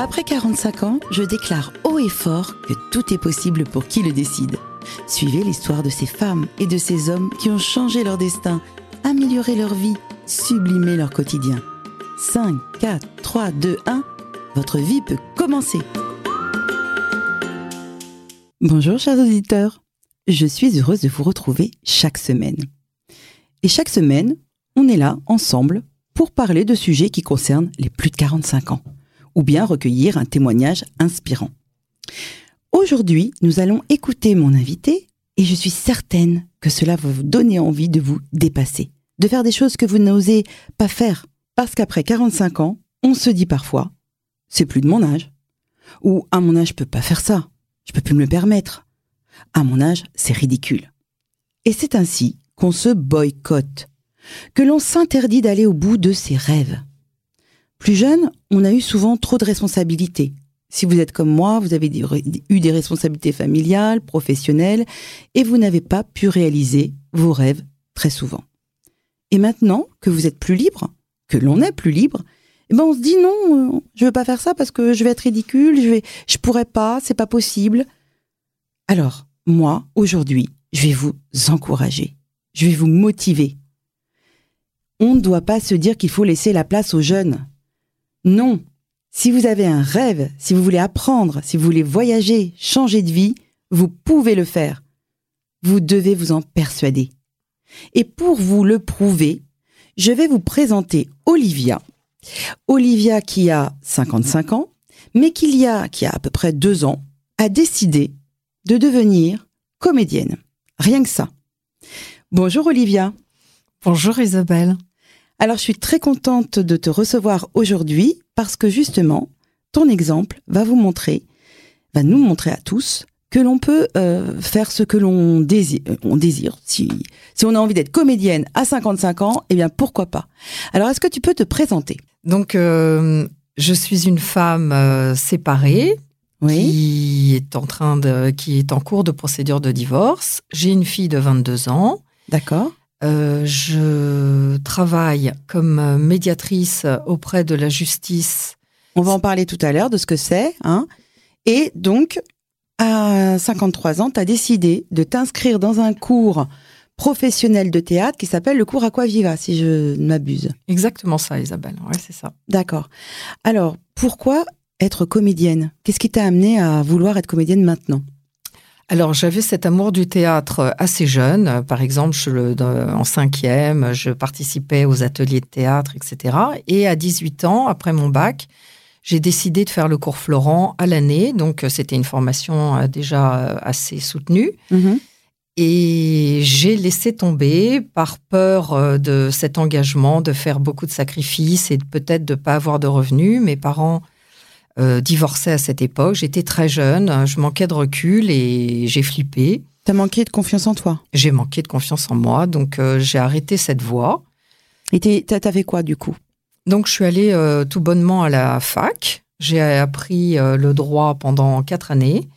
Après 45 ans, je déclare haut et fort que tout est possible pour qui le décide. Suivez l'histoire de ces femmes et de ces hommes qui ont changé leur destin, amélioré leur vie, sublimé leur quotidien. 5, 4, 3, 2, 1, votre vie peut commencer. Bonjour chers auditeurs, je suis heureuse de vous retrouver chaque semaine. Et chaque semaine, on est là, ensemble, pour parler de sujets qui concernent les plus de 45 ans, ou bien recueillir un témoignage inspirant. Aujourd'hui, nous allons écouter mon invité et je suis certaine que cela va vous donner envie de vous dépasser, de faire des choses que vous n'osez pas faire. Parce qu'après 45 ans, on se dit parfois « c'est plus de mon âge » ou « à mon âge, je peux pas faire ça, je peux plus me le permettre ». « À mon âge, c'est ridicule ». Et c'est ainsi qu'on se boycotte, que l'on s'interdit d'aller au bout de ses rêves. Plus jeune, on a eu souvent trop de responsabilités. Si vous êtes comme moi, vous avez eu des responsabilités familiales, professionnelles, et vous n'avez pas pu réaliser vos rêves très souvent. Et maintenant que vous êtes plus libre, que l'on est plus libre, eh ben on se dit non, je veux pas faire ça parce que je vais être ridicule, je pourrais pas, c'est pas possible. Alors, moi, aujourd'hui, je vais vous encourager, je vais vous motiver. On ne doit pas se dire qu'il faut laisser la place aux jeunes. Non. Si vous avez un rêve, si vous voulez apprendre, si vous voulez voyager, changer de vie, vous pouvez le faire. Vous devez vous en persuader. Et pour vous le prouver, je vais vous présenter Olivia. Olivia qui a 55 ans, mais qui a à peu près 2 ans, a décidé de devenir comédienne. Rien que ça. Bonjour Olivia. Bonjour Isabelle. Alors, je suis très contente de te recevoir aujourd'hui parce que justement, ton exemple va nous montrer à tous que l'on peut faire ce que l'on désire. Si on a envie d'être comédienne à 55 ans, eh bien pourquoi pas. Alors, est-ce que tu peux te présenter ? Donc, je suis une femme séparée. Oui. Qui est en cours de procédure de divorce. J'ai une fille de 22 ans. D'accord. Je travaille comme médiatrice auprès de la justice. On va en parler tout à l'heure de ce que c'est. Hein. Et donc, à 53 ans, tu as décidé de t'inscrire dans un cours professionnel de théâtre qui s'appelle le cours Acquaviva, si je ne m'abuse. Exactement ça, Isabelle. Oui, c'est ça. D'accord. Alors, pourquoi être comédienne ? Qu'est-ce qui t'a amené à vouloir être comédienne maintenant ? Alors, j'avais cet amour du théâtre assez jeune. Par exemple, en 5e, je participais aux ateliers de théâtre, etc. Et à 18 ans, après mon bac, j'ai décidé de faire le cours Florent à l'année. Donc, c'était une formation déjà assez soutenue. Mmh. Et j'ai laissé tomber par peur de cet engagement, de faire beaucoup de sacrifices et peut-être de ne pas avoir de revenus. Mes parents divorcée à cette époque, j'étais très jeune, je manquais de recul et j'ai flippé. T'as manqué de confiance en toi ? J'ai manqué de confiance en moi, donc j'ai arrêté cette voie. Et t'avais quoi du coup ? Donc je suis allée tout bonnement à la fac, j'ai appris le droit pendant 4 années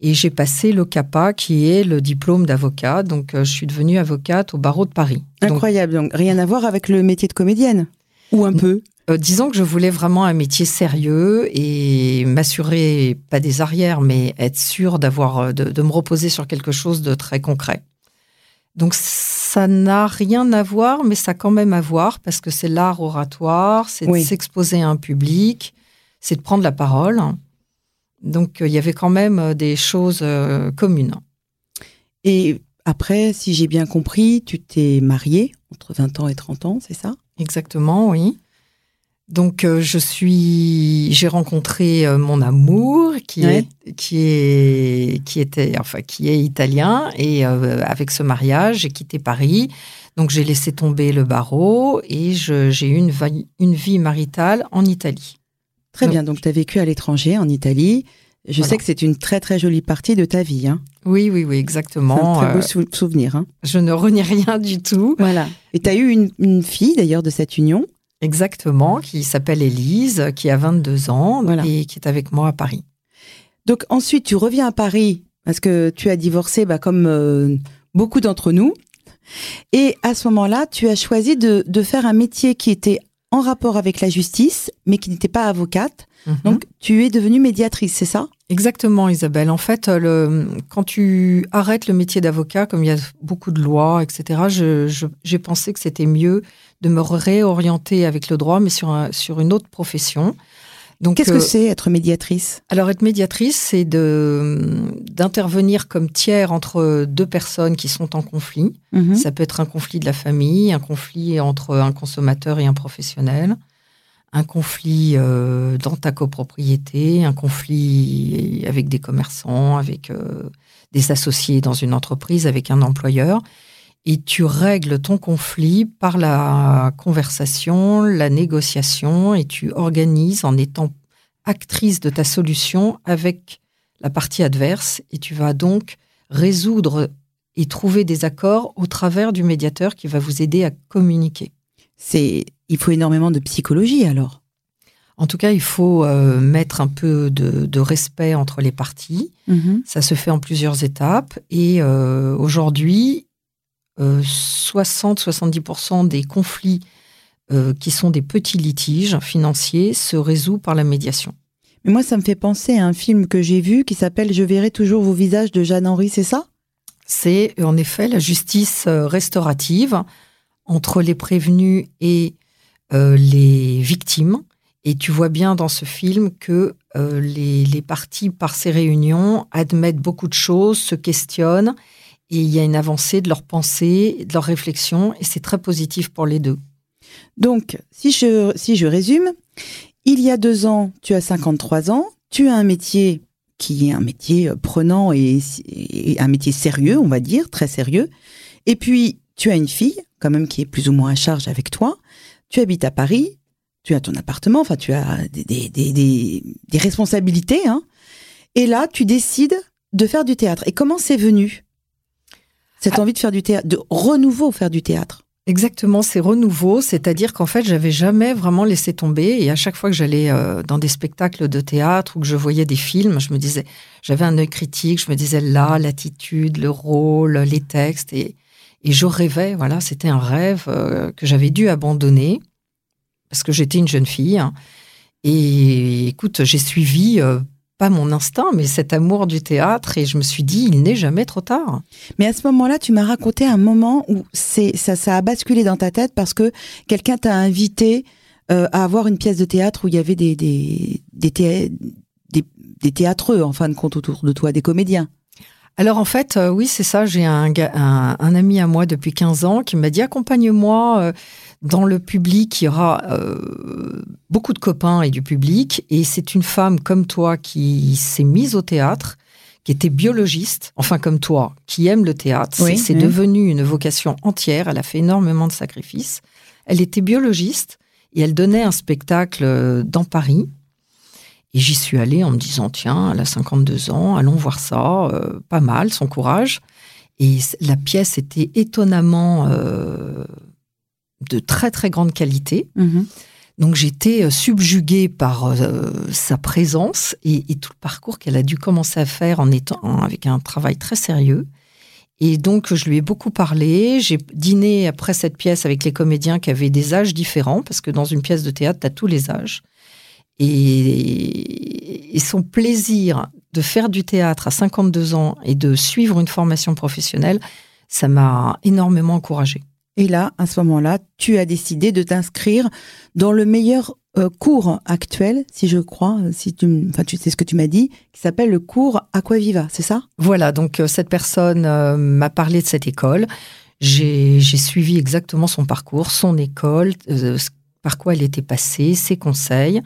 et j'ai passé le CAPA qui est le diplôme d'avocat, donc je suis devenue avocate au barreau de Paris. Incroyable, donc rien à voir avec le métier de comédienne ? Ou un peu ? Disons que je voulais vraiment un métier sérieux et m'assurer, pas des arrières, mais être sûre de me reposer sur quelque chose de très concret. Donc ça n'a rien à voir, mais ça a quand même à voir, parce que c'est l'art oratoire, c'est de s'exposer à un public, c'est de prendre la parole. Donc il y avait quand même des choses communes. Et après, si j'ai bien compris, tu t'es mariée entre 20 ans et 30 ans, c'est ça ? Exactement, oui. Donc, j'ai rencontré mon amour qui est italien et avec ce mariage, j'ai quitté Paris. Donc, j'ai laissé tomber le barreau et j'ai eu une vie maritale en Italie. Très bien. Donc, tu as vécu à l'étranger, en Italie. Je sais que c'est une très, très jolie partie de ta vie. Hein. Oui, exactement. C'est un très beau souvenir. Hein. Je ne renie rien du tout. Voilà. Et tu as eu une fille, d'ailleurs, de cette union. Exactement, qui s'appelle Élise, qui a 22 ans et qui est avec moi à Paris. Donc ensuite, tu reviens à Paris parce que tu as divorcé comme beaucoup d'entre nous. Et à ce moment-là, tu as choisi de faire un métier qui était en rapport avec la justice, mais qui n'était pas avocate. Donc, tu es devenue médiatrice, c'est ça ? Exactement, Isabelle. En fait, quand tu arrêtes le métier d'avocat, comme il y a beaucoup de lois, etc., j'ai pensé que c'était mieux de me réorienter avec le droit, mais sur une autre profession. Donc, qu'est-ce que c'est, être médiatrice ? Alors, être médiatrice, c'est d'intervenir comme tiers entre deux personnes qui sont en conflit. Ça peut être un conflit de la famille, un conflit entre un consommateur et un professionnel, un conflit dans ta copropriété, un conflit avec des commerçants, avec des associés dans une entreprise, avec un employeur. Et tu règles ton conflit par la conversation, la négociation, et tu organises en étant actrice de ta solution avec la partie adverse. Et tu vas donc résoudre et trouver des accords au travers du médiateur qui va vous aider à communiquer. Il faut énormément de psychologie, alors. En tout cas, il faut mettre un peu de respect entre les parties. Ça se fait en plusieurs étapes. Et aujourd'hui, 60-70% des conflits qui sont des petits litiges financiers se résout par la médiation. Mais moi, ça me fait penser à un film que j'ai vu qui s'appelle « Je verrai toujours vos visages » de Jeanne-Henri, c'est ça ? C'est en effet la justice restaurative entre les prévenus et les victimes. Et tu vois bien dans ce film que les parties, par ces réunions, admettent beaucoup de choses, se questionnent, et il y a une avancée de leurs pensées, de leurs réflexions, et c'est très positif pour les deux. Donc, si je résume, il y a 2 ans, tu as 53 ans, tu as un métier qui est un métier prenant et un métier sérieux, on va dire, très sérieux, et puis tu as une fille, quand même, qui est plus ou moins à charge avec toi. Tu habites à Paris, tu as ton appartement, enfin, tu as des responsabilités, hein. Et là, tu décides de faire du théâtre. Et comment c'est venu, cette envie de faire du théâtre, de renouveau faire du théâtre ? Exactement, c'est renouveau, c'est-à-dire qu'en fait, j'avais jamais vraiment laissé tomber. Et à chaque fois que j'allais dans des spectacles de théâtre ou que je voyais des films, je me disais, j'avais un œil critique, je me disais là, l'attitude, le rôle, les textes. Et je rêvais, voilà, c'était un rêve que j'avais dû abandonner parce que j'étais une jeune fille. Hein. Et écoute, j'ai suivi, pas mon instinct, mais cet amour du théâtre, et je me suis dit, il n'est jamais trop tard. Mais à ce moment-là, tu m'as raconté un moment où ça a basculé dans ta tête parce que quelqu'un t'a invité à avoir une pièce de théâtre où il y avait des théâtreux, en fin de compte, autour de toi, des comédiens. Alors en fait, oui, c'est ça, j'ai un ami à moi depuis 15 ans qui m'a dit « Accompagne-moi dans le public, il y aura beaucoup de copains et du public ». Et c'est une femme comme toi qui s'est mise au théâtre, qui était biologiste, enfin comme toi, qui aime le théâtre. Oui, c'est devenu une vocation entière, elle a fait énormément de sacrifices. Elle était biologiste et elle donnait un spectacle dans Paris. Et j'y suis allée en me disant, tiens, elle a 52 ans, allons voir ça, pas mal, son courage. Et la pièce était étonnamment de très très grande qualité. Donc j'étais subjuguée par sa présence et tout le parcours qu'elle a dû commencer à faire avec un travail très sérieux. Et donc je lui ai beaucoup parlé, j'ai dîné après cette pièce avec les comédiens qui avaient des âges différents, parce que dans une pièce de théâtre, tu as tous les âges. Et son plaisir de faire du théâtre à 52 ans et de suivre une formation professionnelle, ça m'a énormément encouragée. Et là, à ce moment-là, tu as décidé de t'inscrire dans le meilleur cours actuel, si je crois, tu sais ce que tu m'as dit, qui s'appelle le cours Acquaviva, c'est ça ? Voilà, donc cette personne m'a parlé de cette école. J'ai suivi exactement son parcours, son école, par quoi elle était passée, ses conseils.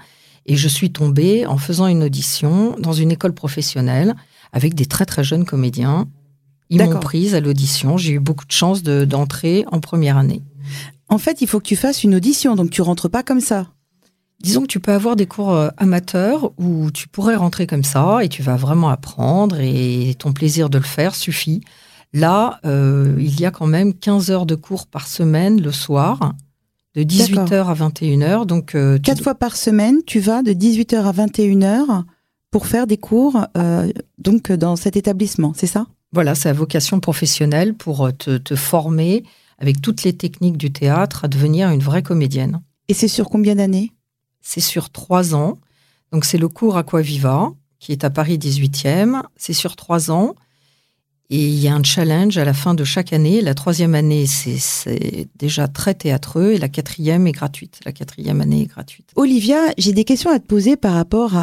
Et je suis tombée, en faisant une audition, dans une école professionnelle, avec des très très jeunes comédiens. Ils m'ont prise à l'audition. J'ai eu beaucoup de chance d'entrer en première année. En fait, il faut que tu fasses une audition, donc tu rentres pas comme ça. Disons que tu peux avoir des cours amateurs où tu pourrais rentrer comme ça et tu vas vraiment apprendre et ton plaisir de le faire suffit. Là, il y a quand même 15 heures de cours par semaine le soir. De 18h à 21h. Donc, 4 fois par semaine, tu vas de 18h à 21h pour faire des cours donc dans cet établissement, c'est ça ? Voilà, c'est la vocation professionnelle pour te former avec toutes les techniques du théâtre à devenir une vraie comédienne. Et c'est sur combien d'années ? C'est sur 3 ans. Donc, c'est le cours Acquaviva, qui est à Paris 18e. C'est sur 3 ans. Et il y a un challenge à la fin de chaque année. La 3e année, c'est déjà très théâtreux. Et la 4e est gratuite. La 4e année est gratuite. Olivia, j'ai des questions à te poser par rapport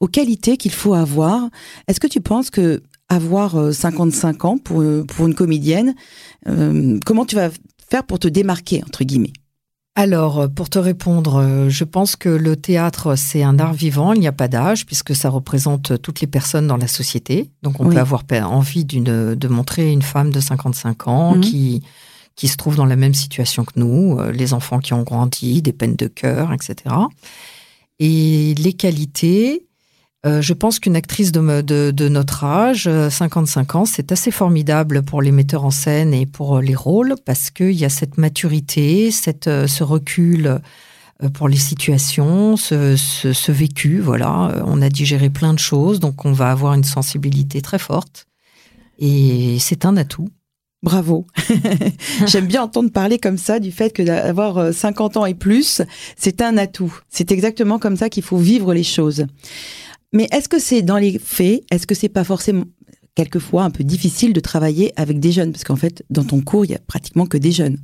aux qualités qu'il faut avoir. Est-ce que tu penses que avoir 55 ans pour une comédienne, comment tu vas faire pour te démarquer, entre guillemets ? Alors, pour te répondre, je pense que le théâtre, c'est un art vivant, il n'y a pas d'âge, puisque ça représente toutes les personnes dans la société. Donc, on peut avoir envie de montrer une femme de 55 ans qui se trouve dans la même situation que nous, les enfants qui ont grandi, des peines de cœur, etc. Et les qualités, je pense qu'une actrice de notre âge, 55 ans, c'est assez formidable pour les metteurs en scène et pour les rôles, parce qu'il y a cette maturité, ce recul pour les situations, ce vécu, voilà. On a digéré plein de choses, donc on va avoir une sensibilité très forte. Et c'est un atout. Bravo. J'aime bien entendre parler comme ça du fait que d'avoir 50 ans et plus, c'est un atout. C'est exactement comme ça qu'il faut vivre les choses. Mais est-ce que c'est dans les faits, est-ce que c'est pas forcément quelquefois un peu difficile de travailler avec des jeunes ? Parce qu'en fait, dans ton cours, il y a pratiquement que des jeunes.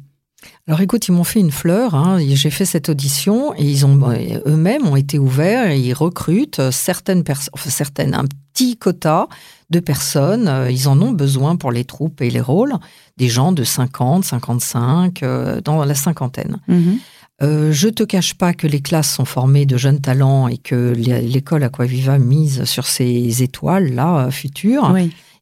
Alors écoute, ils m'ont fait une fleur, hein. J'ai fait cette audition et ils ont eux-mêmes ont été ouverts et ils recrutent certaines, un petit quota de personnes. Ils en ont besoin pour les troupes et les rôles, des gens de 50, 55, dans la cinquantaine. Mmh. Je te cache pas que les classes sont formées de jeunes talents et que l'école Acquaviva mise sur ces étoiles-là futures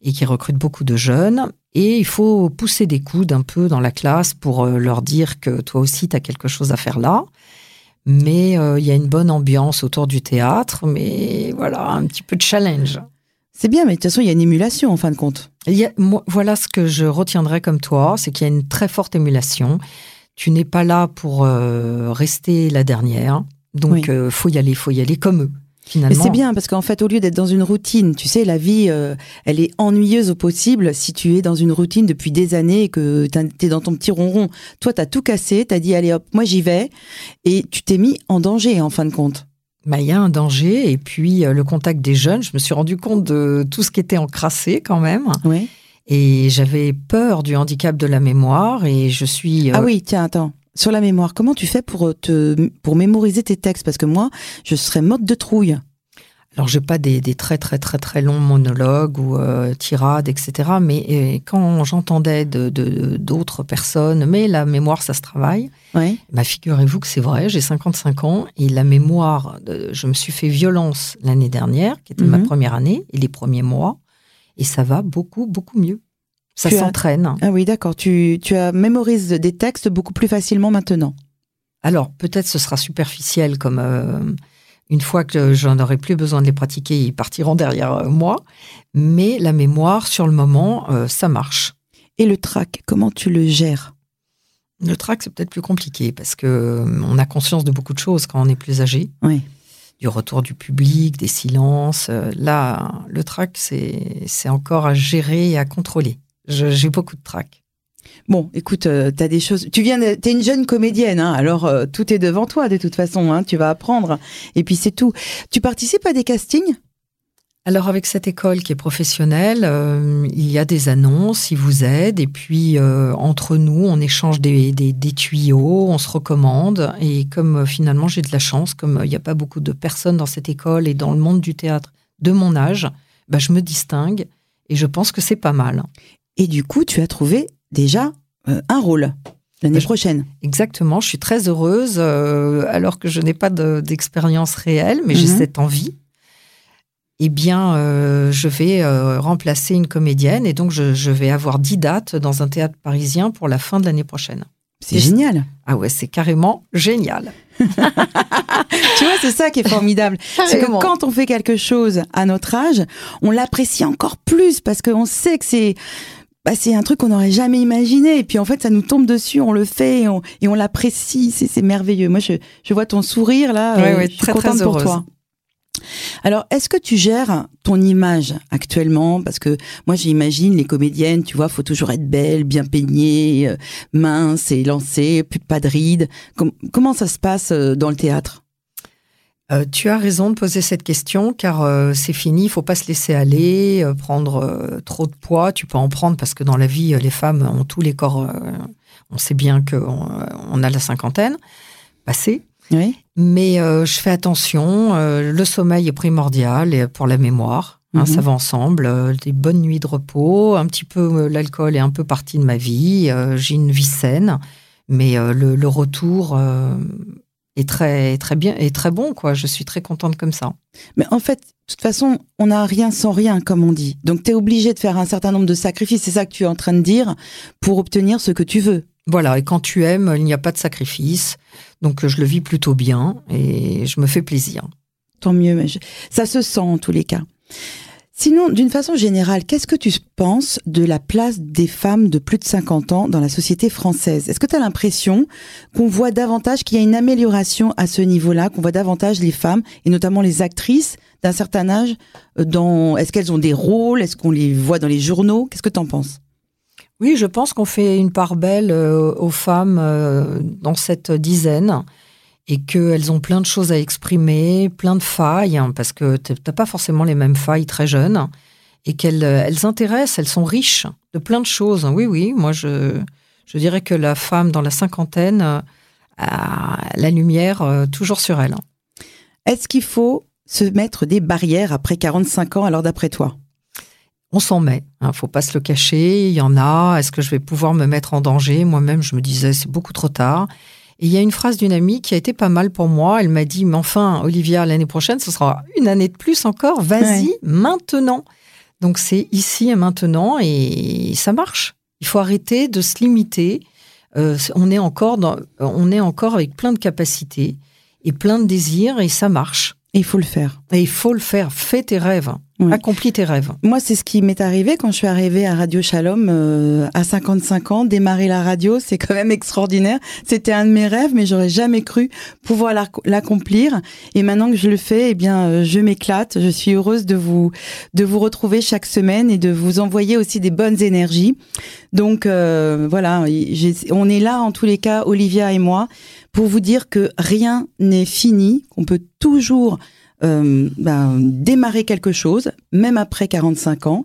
et qui recrute beaucoup de jeunes. Et il faut pousser des coudes un peu dans la classe pour leur dire que toi aussi, tu as quelque chose à faire là. Mais il y a une bonne ambiance autour du théâtre, mais voilà, un petit peu de challenge. C'est bien, mais de toute façon, il y a une émulation en fin de compte. Voilà ce que je retiendrai comme toi, c'est qu'il y a une très forte émulation. Tu n'es pas là pour rester la dernière, donc faut y aller comme eux, finalement. Mais c'est bien, parce qu'en fait, au lieu d'être dans une routine, tu sais, la vie, elle est ennuyeuse au possible si tu es dans une routine depuis des années et que t'es dans ton petit ronron. Toi, t'as tout cassé, t'as dit, allez hop, moi j'y vais, et tu t'es mis en danger, en fin de compte. Bah, y a un danger, et puis le contact des jeunes, je me suis rendu compte de tout ce qui était encrassé, quand même. Oui. Et j'avais peur du handicap de la mémoire et je suis... Ah oui, tiens, attends. Sur la mémoire, comment tu fais pour mémoriser tes textes ? Parce que moi, je serais morte de trouille. Alors, j'ai pas des très, très, très, très longs monologues ou tirades, etc. Mais quand j'entendais d'autres personnes, mais la mémoire, ça se travaille. Ouais. Bah, figurez-vous que c'est vrai, j'ai 55 ans et la mémoire, je me suis fait violence l'année dernière, qui était ma première année et les premiers mois. Et ça va beaucoup, beaucoup mieux. Ça s'entraîne. Ah oui, d'accord. Tu mémorises des textes beaucoup plus facilement maintenant. Alors, peut-être ce sera superficiel, comme une fois que j'en aurai plus besoin de les pratiquer, ils partiront derrière moi. Mais la mémoire, sur le moment, ça marche. Et le trac, comment tu le gères ? Le trac, c'est peut-être plus compliqué, parce qu'on a conscience de beaucoup de choses quand on est plus âgé. Oui. Du retour du public, des silences. Là, le trac, c'est encore à gérer et à contrôler. J'ai beaucoup de trac. Bon, écoute, t'as des choses... T'es une jeune comédienne, hein, alors tout est devant toi, de toute façon. Hein, tu vas apprendre, et puis c'est tout. Tu participes à des castings ? Alors, avec cette école qui est professionnelle, il y a des annonces, ils vous aident. Et puis, entre nous, on échange des tuyaux, on se recommande. Et comme finalement, j'ai de la chance, comme il n'y a pas beaucoup de personnes dans cette école et dans le monde du théâtre de mon âge, bah, je me distingue et je pense que c'est pas mal. Et du coup, tu as trouvé déjà un rôle l'année prochaine. Exactement, je suis très heureuse, alors que je n'ai pas d'expérience réelle, mais j'ai cette envie. Eh bien, je vais remplacer une comédienne et donc je vais avoir 10 dates dans un théâtre parisien pour la fin de l'année prochaine. C'est génial. Ah ouais, c'est carrément génial. Tu vois, c'est ça qui est formidable. C'est que quand on fait quelque chose à notre âge, on l'apprécie encore plus parce qu'on sait que c'est un truc qu'on n'aurait jamais imaginé. Et puis en fait, ça nous tombe dessus, on le fait et on l'apprécie. C'est merveilleux. Moi, je vois ton sourire là. Ouais, je suis très, contente très heureuse pour toi. Alors, est-ce que tu gères ton image actuellement? Parce que moi, j'imagine les comédiennes, tu vois, faut toujours être belle, bien peignée, mince, élancée, pas de rides. Comment ça se passe dans le théâtre? Tu as raison de poser cette question, car c'est fini, il ne faut pas se laisser aller, prendre trop de poids. Tu peux en prendre, parce que dans la vie, les femmes ont tous les corps... on sait bien qu'on a la cinquantaine passée. Oui. Mais je fais attention, le sommeil est primordial pour la mémoire, hein, ça va ensemble, des bonnes nuits de repos, un petit peu l'alcool est un peu partie de ma vie, j'ai une vie saine, mais le retour est très bien, est très bon, quoi. Je suis très contente comme ça. Mais en fait, de toute façon, on n'a rien sans rien, comme on dit. Donc tu es obligée de faire un certain nombre de sacrifices, c'est ça que tu es en train de dire, pour obtenir ce que tu veux. Voilà, et quand tu aimes, il n'y a pas de sacrifice. Donc, je le vis plutôt bien et je me fais plaisir. Tant mieux, mais ça se sent en tous les cas. Sinon, d'une façon générale, qu'est-ce que tu penses de la place des femmes de plus de 50 ans dans la société française? Est-ce que tu as l'impression qu'on voit davantage, qu'il y a une amélioration à ce niveau-là, qu'on voit davantage les femmes, et notamment les actrices d'un certain âge, est-ce qu'elles ont des rôles? Est-ce qu'on les voit dans les journaux? Qu'est-ce que tu en penses? Oui, je pense qu'on fait une part belle aux femmes dans cette dizaine et qu'elles ont plein de choses à exprimer, plein de failles, hein, parce que tu n'as pas forcément les mêmes failles très jeunes et qu'elles intéressent, elles sont riches de plein de choses. Oui, moi je dirais que la femme dans la cinquantaine a la lumière toujours sur elle. Est-ce qu'il faut se mettre des barrières après 45 ans, alors d'après toi? On s'en met, hein, faut pas se le cacher, il y en a, est-ce que je vais pouvoir me mettre en danger? Moi-même, je me disais, c'est beaucoup trop tard. Et il y a une phrase d'une amie qui a été pas mal pour moi, elle m'a dit, mais enfin, Olivia, l'année prochaine, ce sera une année de plus encore, vas-y, maintenant. Donc c'est ici et maintenant, et ça marche. Il faut arrêter de se limiter, on est encore avec plein de capacités, et plein de désirs, et ça marche. Et il faut le faire. Fais tes rêves. Oui. Accomplis tes rêves. Moi, c'est ce qui m'est arrivé quand je suis arrivée à Radio Shalom à 55 ans. Démarrer la radio, c'est quand même extraordinaire. C'était un de mes rêves, mais j'aurais jamais cru pouvoir l'accomplir. Et maintenant que je le fais, eh bien, je m'éclate. Je suis heureuse de vous retrouver chaque semaine et de vous envoyer aussi des bonnes énergies. Donc voilà, on est là en tous les cas, Olivia et moi, pour vous dire que rien n'est fini, qu'on peut toujours démarrer quelque chose, même après 45 ans,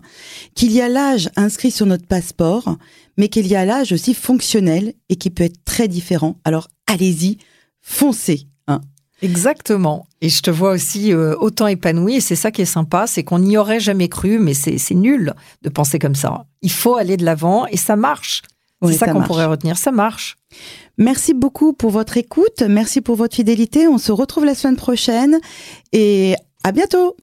qu'il y a l'âge inscrit sur notre passeport, mais qu'il y a l'âge aussi fonctionnel et qui peut être très différent. Alors, allez-y, foncez, hein. Exactement. Et je te vois aussi autant épanouie, et c'est ça qui est sympa, c'est qu'on n'y aurait jamais cru, mais c'est nul de penser comme ça. Il faut aller de l'avant et ça marche. Oui, c'est ça qu'on pourrait retenir, ça marche. Merci beaucoup pour votre écoute, merci pour votre fidélité. On se retrouve la semaine prochaine et à bientôt.